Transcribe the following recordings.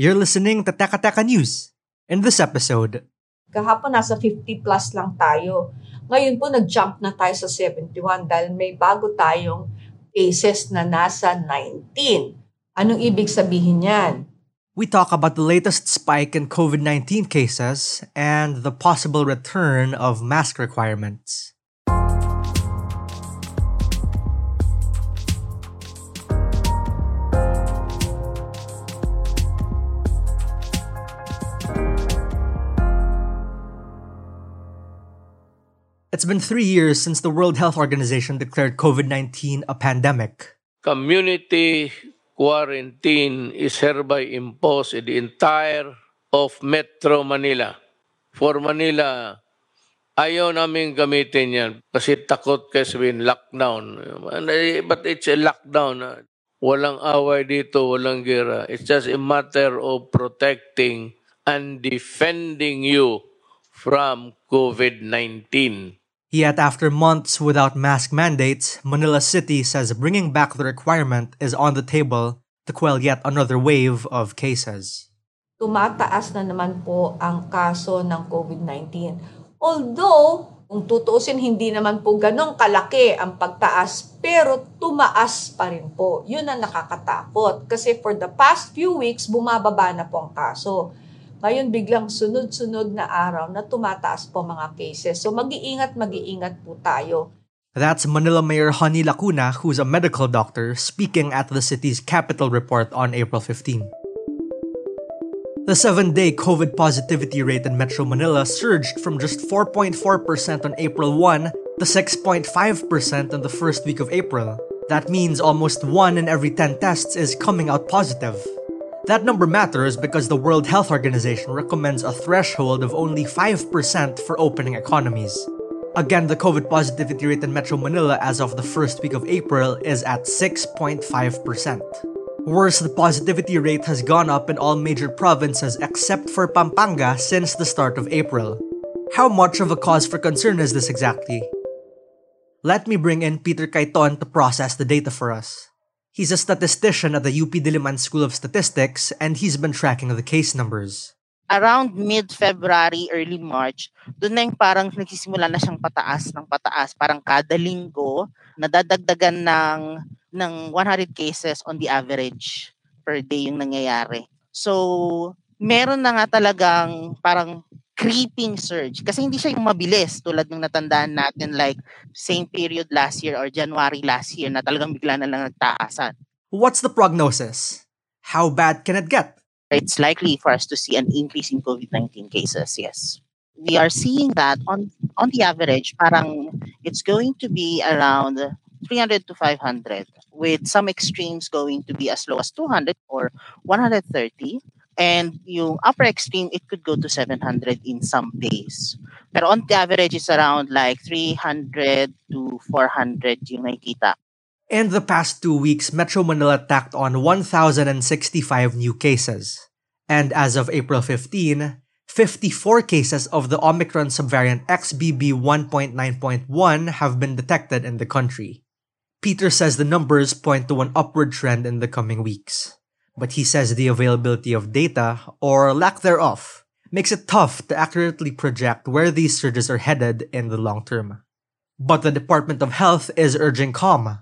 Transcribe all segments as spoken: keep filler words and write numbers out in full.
You're listening to Teca-Teca News. In this episode... Kahapon nasa fifty plus lang tayo. Ngayon po nag-jump na tayo sa seventy-one dahil may bago tayong cases na nasa nineteen. Anong ibig sabihin yan? We talk about the latest spike in COVID nineteen cases and the possible return of mask requirements. It's been three years since the World Health Organization declared COVID nineteen a pandemic. Community quarantine is hereby imposed in the entire of Metro Manila. For Manila, ayaw namin gamitin yan kasi takot kayo sabihin lockdown. But it's a lockdown. Walang away dito, walang gira. It's just a matter of protecting and defending you from COVID nineteen. Yet after months without mask mandates, Manila City says bringing back the requirement is on the table to quell yet another wave of cases. Tumataas na naman po ang kaso ng COVID nineteen. Although, kung tutuusin, hindi naman po ganong kalaki ang pagtaas, pero tumaas pa rin po. Yun ang nakakatakot. Kasi for the past few weeks, bumababa na po ang kaso. Ngayon biglang sunod-sunod na araw na tumataas po mga cases. So mag-iingat, mag-iingat po tayo. That's Manila Mayor Honey Lacuna, who's a medical doctor, speaking at the city's Capitol Report on April fifteenth. The seven-day COVID positivity rate in Metro Manila surged from just four point four percent on April first to six point five percent in the first week of April. That means almost one in every ten tests is coming out positive. That number matters because the World Health Organization recommends a threshold of only five percent for opening economies. Again, the COVID positivity rate in Metro Manila as of the first week of April is at six point five percent. Worse, the positivity rate has gone up in all major provinces except for Pampanga since the start of April. How much of a cause for concern is this exactly? Let me bring in Peter Cayton to process the data for us. He's a statistician at the U P Diliman School of Statistics, and he's been tracking the case numbers. Around mid-February, early March, doon na yung parang nagsisimula na siyang pataas ng pataas. Parang kada linggo, nadadagdagan ng, ng one hundred cases on the average per day yung nangyayari. So, meron na nga talagang parang creeping surge. Kasi hindi siya yung mabilis tulad ng natandaan natin like same period last year or January last year na talagang bigla na lang nagtaasan. What's the prognosis? How bad can it get? It's likely for us to see an increase in COVID nineteen cases, yes. We are seeing that on on the average, parang it's going to be around three hundred to five hundred with some extremes going to be as low as two hundred or one hundred thirty. And yung upper extreme, it could go to seven hundred in some days. Pero on the average, it's around like three hundred to four hundred yung nakikita. In the past two weeks, Metro Manila tacked on one thousand sixty-five new cases. And as of April fifteenth, fifty-four cases of the Omicron subvariant X B B one point nine point one have been detected in the country. Peter says the numbers point to an upward trend in the coming weeks. But he says the availability of data, or lack thereof, makes it tough to accurately project where these surges are headed in the long term. But the Department of Health is urging calm,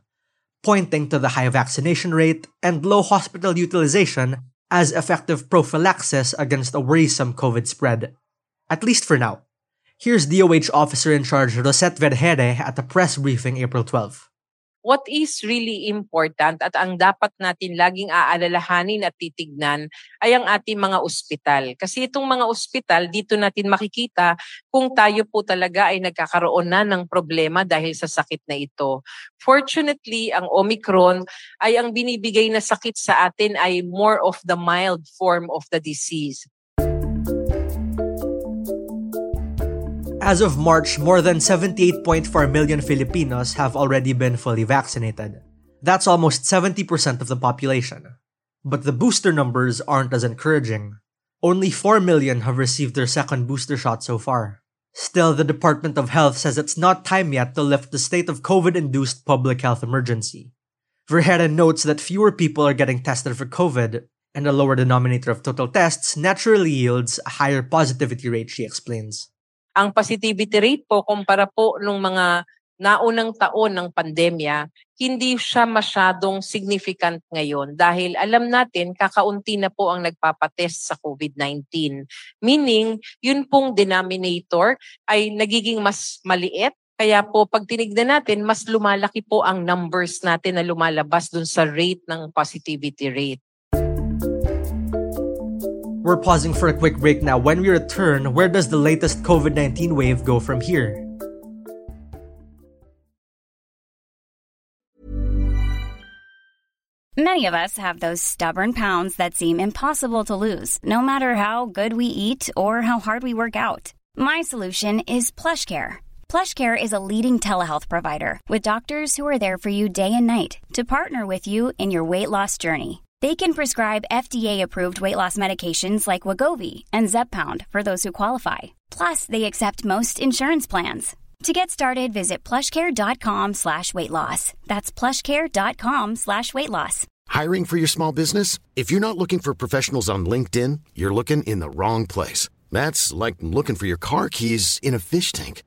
pointing to the high vaccination rate and low hospital utilization as effective prophylaxis against a worrisome COVID spread, at least for now. Here's D O H officer in charge Rosette Vergere at a press briefing April twelfth. What is really important at ang dapat natin laging aalalahanin at titignan ay ang ating mga ospital. Kasi itong mga ospital, dito natin makikita kung tayo po talaga ay nagkakaroon na ng problema dahil sa sakit na ito. Fortunately, ang Omicron ay ang binibigay na sakit sa atin ay more of the mild form of the disease. As of March, more than seventy-eight point four million Filipinos have already been fully vaccinated. That's almost seventy percent of the population. But the booster numbers aren't as encouraging. Only four million have received their second booster shot so far. Still, the Department of Health says it's not time yet to lift the state of COVID-induced public health emergency. Vergere notes that fewer people are getting tested for COVID, and a lower denominator of total tests naturally yields a higher positivity rate, she explains. Ang positivity rate po kumpara po nung mga naunang taon ng pandemya, hindi siya masyadong significant ngayon dahil alam natin kakaunti na po ang nagpapatest sa COVID nineteen. Meaning, yun pong denominator ay nagiging mas maliit. Kaya po pag tinignan natin, mas lumalaki po ang numbers natin na lumalabas dun sa rate ng positivity rate. We're pausing for a quick break now. When we return, where does the latest COVID nineteen wave go from here? Many of us have those stubborn pounds that seem impossible to lose, no matter how good we eat or how hard we work out. My solution is PlushCare. PlushCare is a leading telehealth provider with doctors who are there for you day and night to partner with you in your weight loss journey. They can prescribe F D A-approved weight loss medications like Wegovy and Zepbound for those who qualify. Plus, they accept most insurance plans. To get started, visit plushcare.com slash weight loss. That's plushcare.com slash weight loss. Hiring for your small business? If you're not looking for professionals on LinkedIn, you're looking in the wrong place. That's like looking for your car keys in a fish tank.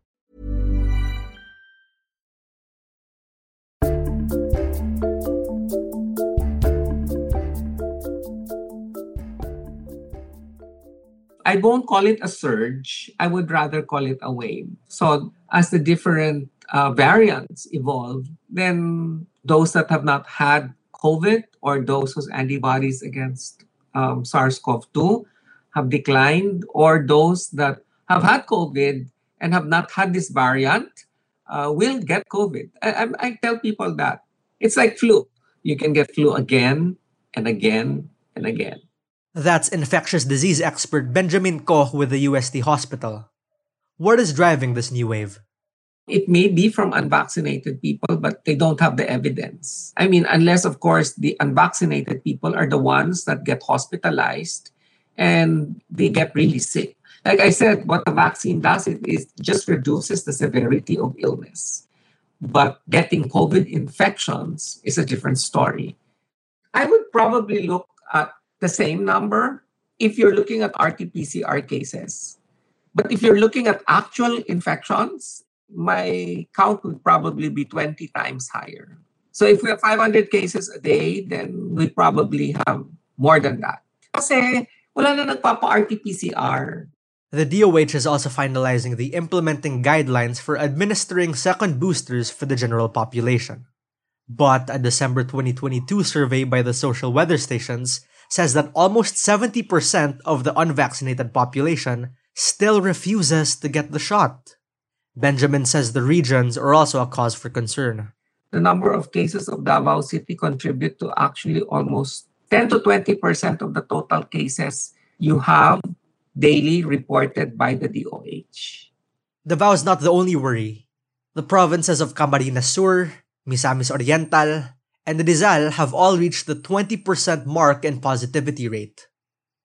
I won't call it a surge. I would rather call it a wave. So as the different uh, variants evolve, then those that have not had COVID or those whose antibodies against um, SARS-C o V two have declined, or those that have had COVID and have not had this variant uh, will get COVID. I, I, I tell people that. It's like flu. You can get flu again and again and again. That's infectious disease expert Benjamin Koch with the U S T Hospital. What is driving this new wave? It may be from unvaccinated people, but they don't have the evidence. I mean, unless, of course, the unvaccinated people are the ones that get hospitalized and they get really sick. Like I said, what the vaccine does, it is just reduces the severity of illness. But getting COVID infections is a different story. I would probably look at the same number if you're looking at R T P C R cases. But if you're looking at actual infections, my count would probably be twenty times higher. So if we have five hundred cases a day, then we probably have more than that. Kasi wala na nagpapa-R T P C R. The D O H is also finalizing the implementing guidelines for administering second boosters for the general population. But a December twenty twenty-two survey by the Social Weather Stations says that almost seventy percent of the unvaccinated population still refuses to get the shot. Benjamin says the regions are also a cause for concern. The number of cases of Davao City contribute to actually almost ten to twenty percent of the total cases you have daily reported by the D O H. Davao is not the only worry. The provinces of Camarines Sur, Misamis Oriental, and the Rizal have all reached the twenty percent mark in positivity rate.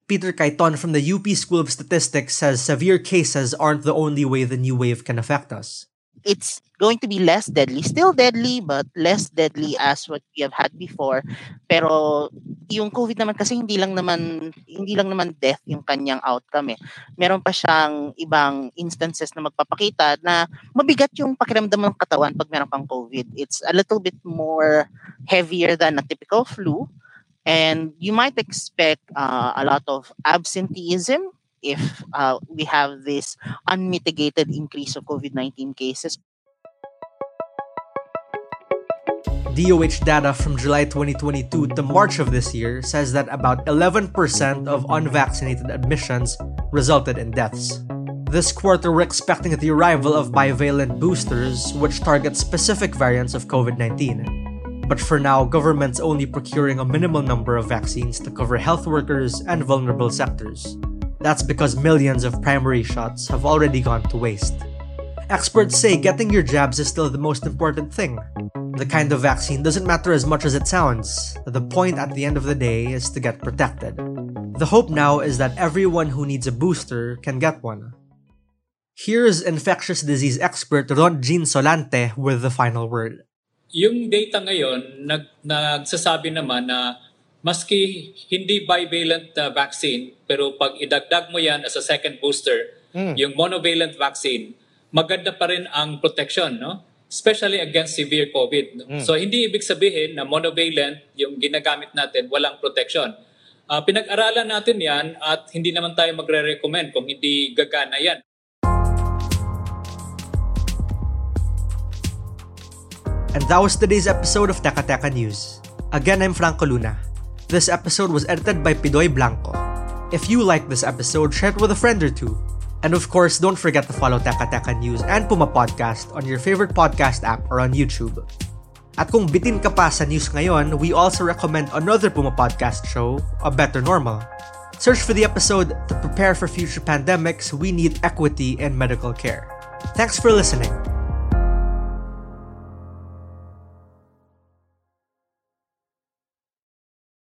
Peter Cayton from the U P School of Statistics says severe cases aren't the only way the new wave can affect us. it's going to be less deadly, still deadly, but less deadly as what we have had before. Pero yung COVID naman kasi hindi lang naman hindi lang naman death yung kanyang outcome eh. Meron pa siyang ibang instances na magpapakita na mabigat yung pakiramdam ng katawan pag meron kang COVID. It's a little bit more heavier than a typical flu, and you might expect uh, a lot of absenteeism if uh, we have this unmitigated increase of COVID nineteen cases. D O H data from July twenty twenty-two to March of this year says that about eleven percent of unvaccinated admissions resulted in deaths. This quarter, we're expecting the arrival of bivalent boosters, which target specific variants of COVID nineteen. But for now, government's only procuring a minimal number of vaccines to cover health workers and vulnerable sectors. That's because millions of primary shots have already gone to waste. Experts say getting your jabs is still the most important thing. The kind of vaccine doesn't matter as much as it sounds. The point at the end of the day is to get protected. The hope now is that everyone who needs a booster can get one. Here's infectious disease expert Rontgen Solante with the final word. Yung data ngayon, nag- nagsasabi naman na maski hindi bivalent uh, vaccine, pero pag idagdag mo yan as a second booster, mm. yung monovalent vaccine, maganda pa rin ang protection, no? Especially against severe COVID. No? Mm. So, hindi ibig sabihin na monovalent yung ginagamit natin, walang protection. Uh, pinag-aralan natin yan at hindi naman tayo magre-recommend kung hindi gagana yan. And that was today's episode of Teca-Teca News. Again, I'm Franco Luna. This episode was edited by Pidoy Blanco. If you like this episode, share it with a friend or two. And of course, don't forget to follow Teca-Teca News and Puma Podcast on your favorite podcast app or on YouTube. At kung bitin ka pa sa news ngayon, we also recommend another Puma Podcast show, A Better Normal. Search for the episode, To Prepare for Future Pandemics, We Need Equity in Medical Care. Thanks for listening.